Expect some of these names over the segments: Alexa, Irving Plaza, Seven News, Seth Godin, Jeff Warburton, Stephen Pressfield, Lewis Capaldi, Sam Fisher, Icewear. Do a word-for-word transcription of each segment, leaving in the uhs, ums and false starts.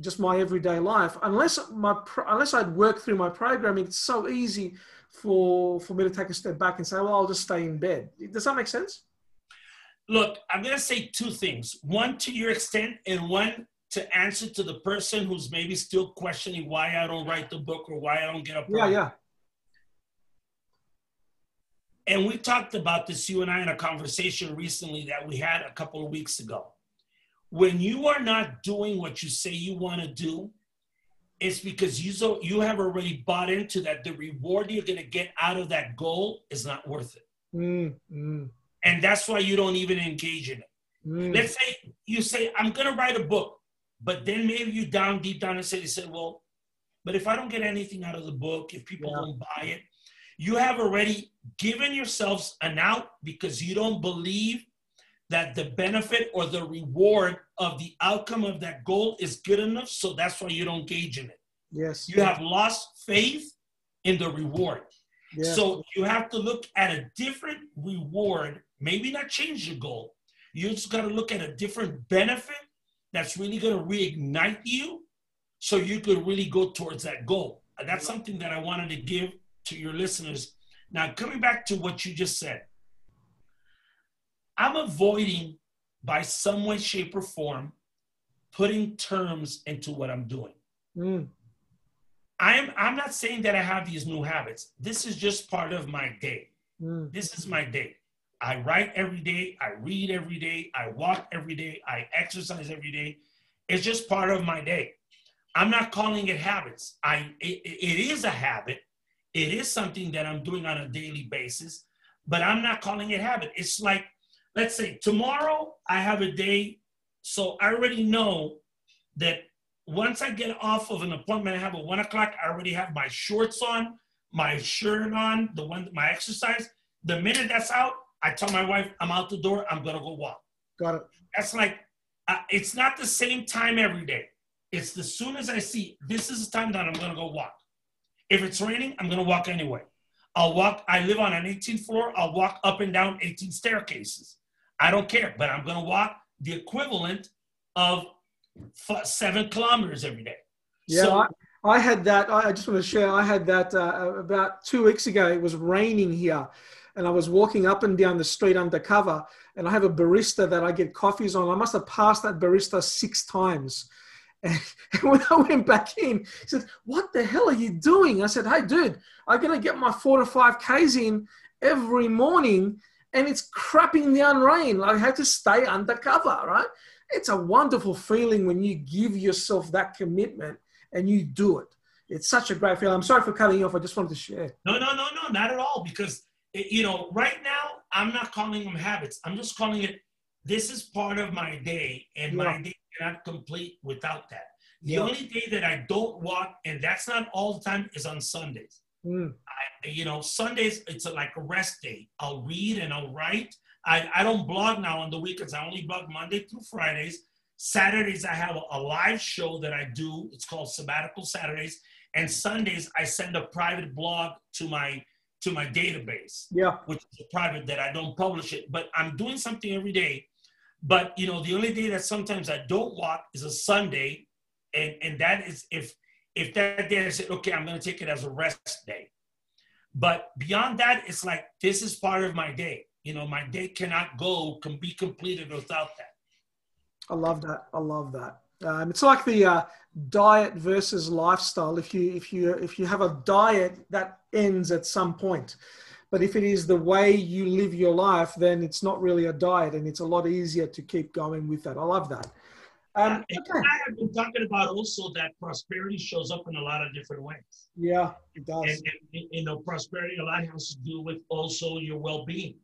just my everyday life. Unless my unless I'd worked through my programming, it's so easy for for me to take a step back and say, well, I'll just stay in bed. Does that make sense? Look, I'm going to say two things. One to your extent, and one to answer to the person who's maybe still questioning why I don't write the book or why I don't get a program. Yeah, yeah. And we talked about this, you and I, in a conversation recently that we had a couple of weeks ago. When you are not doing what you say you want to do, it's because you, so, you have already bought into that the reward you're going to get out of that goal is not worth it. Mm, mm. And that's why you don't even engage in it. Mm. Let's say you say, I'm going to write a book, but then maybe you down deep down and say, say, well, but if I don't get anything out of the book, if people yeah. don't buy it, you have already given yourselves an out because you don't believe that the benefit or the reward of the outcome of that goal is good enough. So that's why you don't engage in it. Yes. You have lost faith in the reward. Yes. So you have to look at a different reward, maybe not change your goal. You just got to look at a different benefit that's really going to reignite you so you could really go towards that goal. And that's something that I wanted to give to your listeners. Now, coming back to what you just said, I'm avoiding by some way, shape, or form putting terms into what I'm doing. Mm. I'm, I'm not saying that I have these new habits. This is just part of my day. Mm. This is my day. I write every day. I read every day. I walk every day. I exercise every day. It's just part of my day. I'm not calling it habits. I, it, it is a habit. It is something that I'm doing on a daily basis, but I'm not calling it habit. It's like, let's say tomorrow I have a day. So I already know that once I get off of an appointment, I have a one o'clock, I already have my shorts on, my shirt on, the one, my exercise. The minute that's out, I tell my wife, I'm out the door. I'm going to go walk. Got it. That's like, uh, it's not the same time every day. It's as soon as I see, this is the time that I'm going to go walk. If it's raining, I'm going to walk anyway. I'll walk. I live on an eighteenth floor. I'll walk up and down eighteen staircases. I don't care, but I'm going to walk the equivalent of seven kilometers every day. Yeah, so, I, I had that. I just want to share. I had that uh, about two weeks ago. It was raining here and I was walking up and down the street undercover, and I have a barista that I get coffees on. I must have passed that barista six times. And when I went back in, he said, what the hell are you doing? I said, hey, dude, I'm going to get my four to five Ks in every morning, and it's crapping down rain. I had to stay undercover, right? It's a wonderful feeling when you give yourself that commitment and you do it. It's such a great feeling. I'm sorry for cutting you off. I just wanted to share. No, no, no, no, not at all. Because, you know, right now, I'm not calling them habits. I'm just calling it, this is part of my day, and yeah. my day cannot complete without that. The yeah. only day that I don't walk, and that's not all the time, is on Sundays. Mm. I, you know, Sundays, it's a, like a rest day. I'll read and I'll write. I, I don't blog now on the weekends. I only blog Monday through Fridays. Saturdays, I have a, a live show that I do. It's called Sabbatical Saturdays. And Sundays, I send a private blog to my to my database, yeah. which is private, that I don't publish it. But I'm doing something every day. But, you know, the only day that sometimes I don't walk is a Sunday. And, and that is if... If that day I said, okay, I'm going to take it as a rest day. But beyond that, it's like, this is part of my day. You know, my day cannot go, can be completed without that. I love that. I love that. Um, it's like the uh, diet versus lifestyle. If you, if you, if you have a diet that ends at some point, but if it is the way you live your life, then it's not really a diet, and it's a lot easier to keep going with that. I love that. Um, and okay. I have been talking about also that prosperity shows up in a lot of different ways. Yeah, it does. And, and, and you know, prosperity a lot has to do with also your well-being,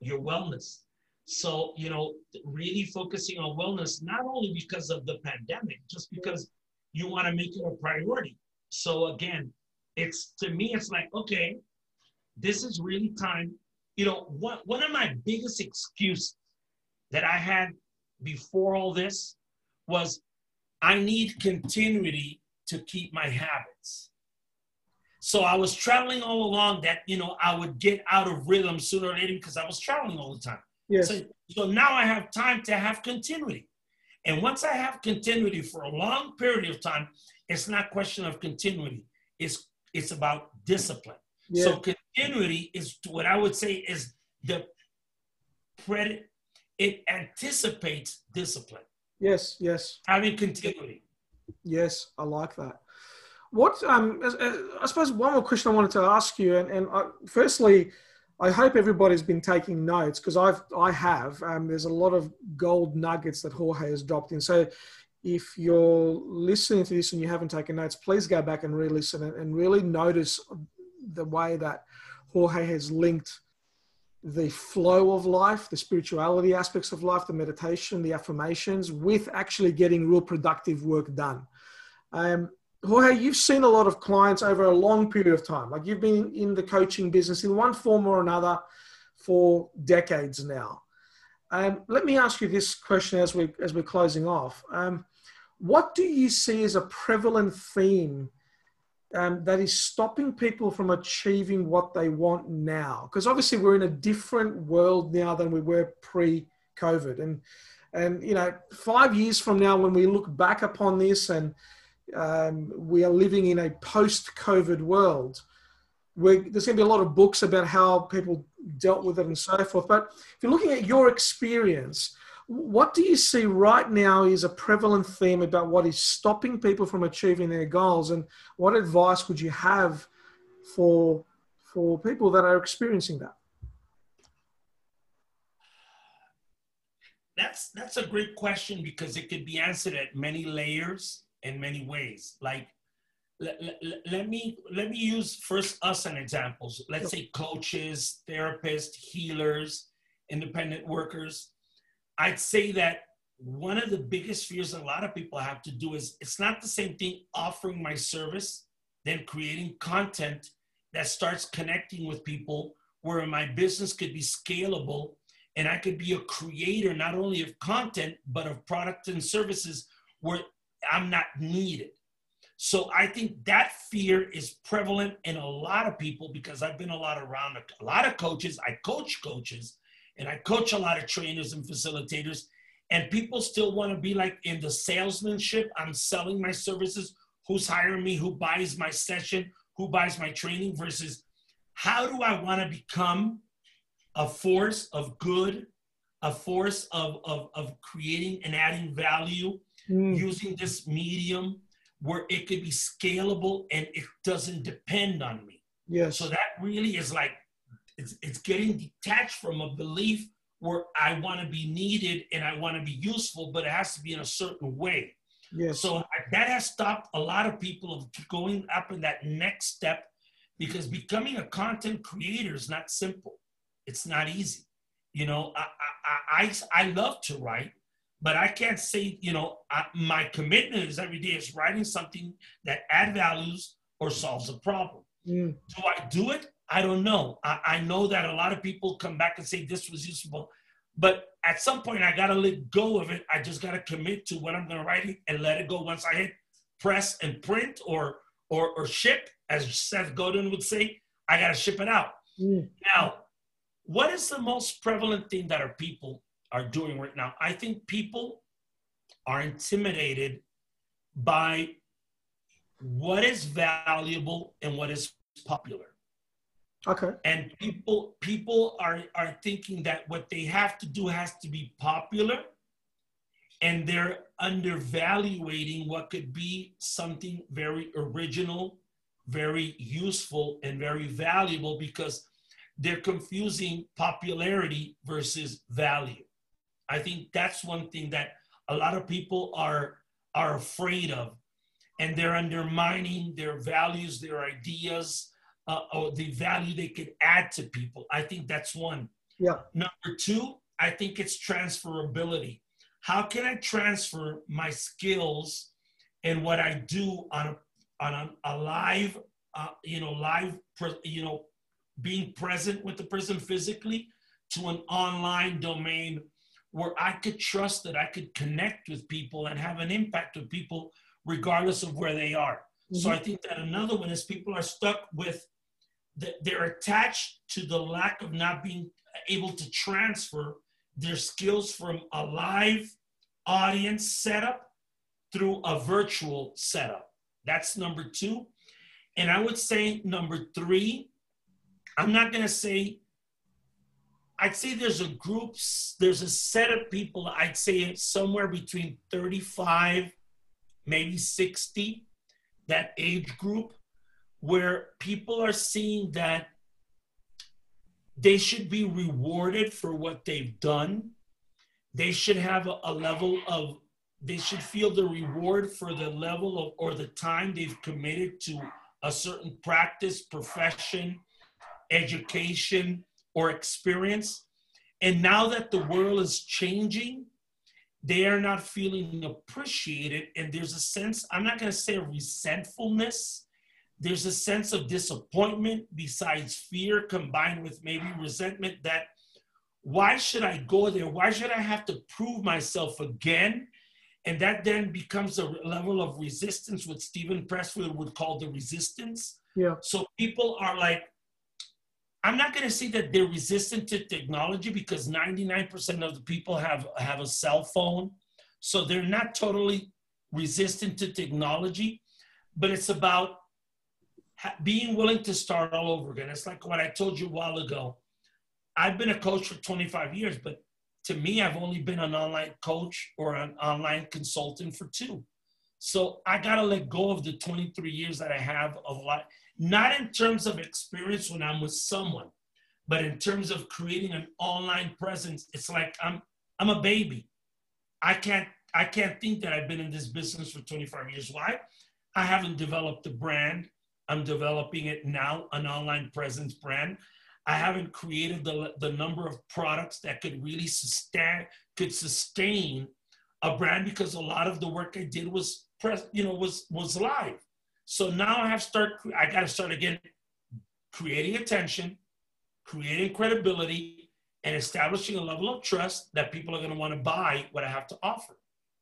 your wellness. So, you know, really focusing on wellness, not only because of the pandemic, just because you want to make it a priority. So again, it's, to me, it's like, okay, this is really time. You know, one, one of my biggest excuses that I had before all this was I need continuity to keep my habits. So I was traveling all along that, you know, I would get out of rhythm sooner or later because I was traveling all the time. Yes. So, so now I have time to have continuity. And once I have continuity for a long period of time, it's not a question of continuity. It's, it's about discipline. Yeah. So continuity is what I would say is the credit. It anticipates discipline. Yes, yes. Having continuity. Yes, I like that. What, um, I suppose one more question I wanted to ask you, and, and I, firstly, I hope everybody's been taking notes, because I've, I have, um, there's a lot of gold nuggets that Jorge has dropped in. So if you're listening to this and you haven't taken notes, please go back and re-listen and, and really notice the way that Jorge has linked the flow of life, the spirituality aspects of life, the meditation, the affirmations, with actually getting real productive work done. Um, Jorge, you've seen a lot of clients over a long period of time. Like, you've been in the coaching business in one form or another for decades now. Um, let me ask you this question as, we, as we're closing off. Um, what do you see as a prevalent theme Um, that is stopping people from achieving what they want now? Because obviously we're in a different world now than we were pre-COVID. And, and you know, five years from now, when we look back upon this and um, we are living in a post-COVID world, we're, there's going to be a lot of books about how people dealt with it and so forth. But if you're looking at your experience, what do you see right now is a prevalent theme about what is stopping people from achieving their goals? And what advice would you have for, for people that are experiencing that? That's, that's a great question, because it could be answered at many layers and many ways. Like, let, let, let me, let me use first us an example. Let's say coaches, therapists, healers, independent workers. I'd say that one of the biggest fears a lot of people have to do is, it's not the same thing offering my service than creating content that starts connecting with people, where my business could be scalable and I could be a creator, not only of content, but of products and services where I'm not needed. So I think that fear is prevalent in a lot of people, because I've been a lot around a lot of coaches. I coach coaches. And I coach a lot of trainers and facilitators, and people still want to be like in the salesmanship. I'm selling my services, who's hiring me, who buys my session, who buys my training, versus how do I want to become a force of good, a force of, of, of creating and adding value mm. using this medium where it could be scalable and it doesn't depend on me. Yes. So that really is like, It's, it's getting detached from a belief where I want to be needed and I want to be useful, but it has to be in a certain way. Yes. So that has stopped a lot of people from going up in that next step, because becoming a content creator is not simple. It's not easy. You know, I, I, I, I love to write, but I can't say, you know, I, my commitment is every day is writing something that adds values or solves a problem. Mm. Do I do it? I don't know. I, I know that a lot of people come back and say this was useful, but at some point I got to let go of it. I just got to commit to what I'm going to write and let it go. Once I hit press and print or, or, or ship, as Seth Godin would say, I got to ship it out. Mm. Now, what is the most prevalent thing that our people are doing right now? I think people are intimidated by what is valuable and what is popular. Okay. And people people are, are thinking that what they have to do has to be popular, and they're undervaluing what could be something very original, very useful, and very valuable, because they're confusing popularity versus value. I think that's one thing that a lot of people are, are afraid of, and they're undermining their values, their ideas, Uh, or the value they could add to people. I think that's one. Yeah. Number two, I think it's transferability. How can I transfer my skills and what I do on a, on a, a live, uh, you know, live, you know, being present with the person physically, to an online domain where I could trust that I could connect with people and have an impact with people regardless of where they are. Mm-hmm. So I think that another one is people are stuck with, they're attached to the lack of not being able to transfer their skills from a live audience setup through a virtual setup. That's number two. And I would say number three, I'm not going to say, I'd say there's a group, there's a set of people, I'd say it's somewhere between thirty-five, maybe sixty, that age group, where people are seeing that they should be rewarded for what they've done. They should have a, a level of, they should feel the reward for the level of, or the time they've committed to a certain practice, profession, education, or experience. And now that the world is changing, they are not feeling appreciated. And there's a sense, I'm not going to say resentfulness, there's a sense of disappointment besides fear combined with maybe resentment that why should I go there? Why should I have to prove myself again? And that then becomes a level of resistance, what Stephen Pressfield would call the resistance. Yeah. So people are like, I'm not going to say that they're resistant to technology because ninety-nine percent of the people have, have a cell phone. So they're not totally resistant to technology, but it's about being willing to start all over again. It's like what I told you a while ago. I've been a coach for twenty-five years, but to me, I've only been an online coach or an online consultant for two. So I got to let go of the twenty-three years that I have of life, not in terms of experience when I'm with someone, but in terms of creating an online presence. It's like I'm, I'm a baby. I can't, I can't think that I've been in this business for twenty-five years. Why? I haven't developed a brand. I'm developing it now, an online presence brand. I haven't created the, the number of products that could really sustain, could sustain a brand because a lot of the work I did was press, you know, was, was live. So now I have start, I got to start again, creating attention, creating credibility, and establishing a level of trust that people are going to want to buy what I have to offer.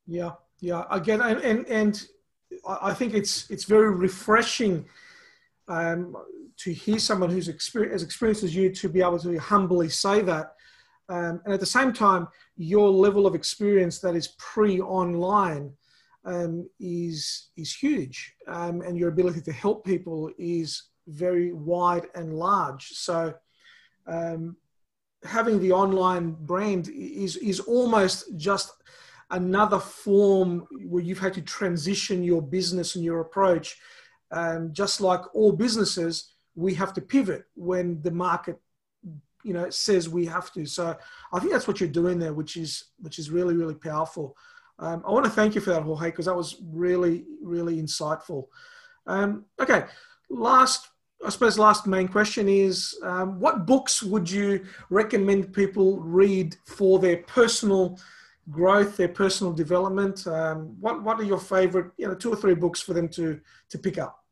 Yeah. Yeah. Again, and, and, and I think it's, it's very refreshing um, to hear someone who's experience, as experienced as you to be able to humbly say that. Um, and at the same time, your level of experience that is pre-online um, is, is huge. Um, and your ability to help people is very wide and large. So um, having the online brand is, is almost just another form where you've had to transition your business and your approach. Um, just like all businesses, we have to pivot when the market, you know, says we have to. So I think that's what you're doing there, which is, which is really, really powerful. Um, I want to thank you for that, Jorge, because that was really, really insightful. Um, okay. Last, I suppose last main question is, um, what books would you recommend people read for their personal growth, their personal development? Um, what, what are your favorite, you know, two or three books for them to, to pick up?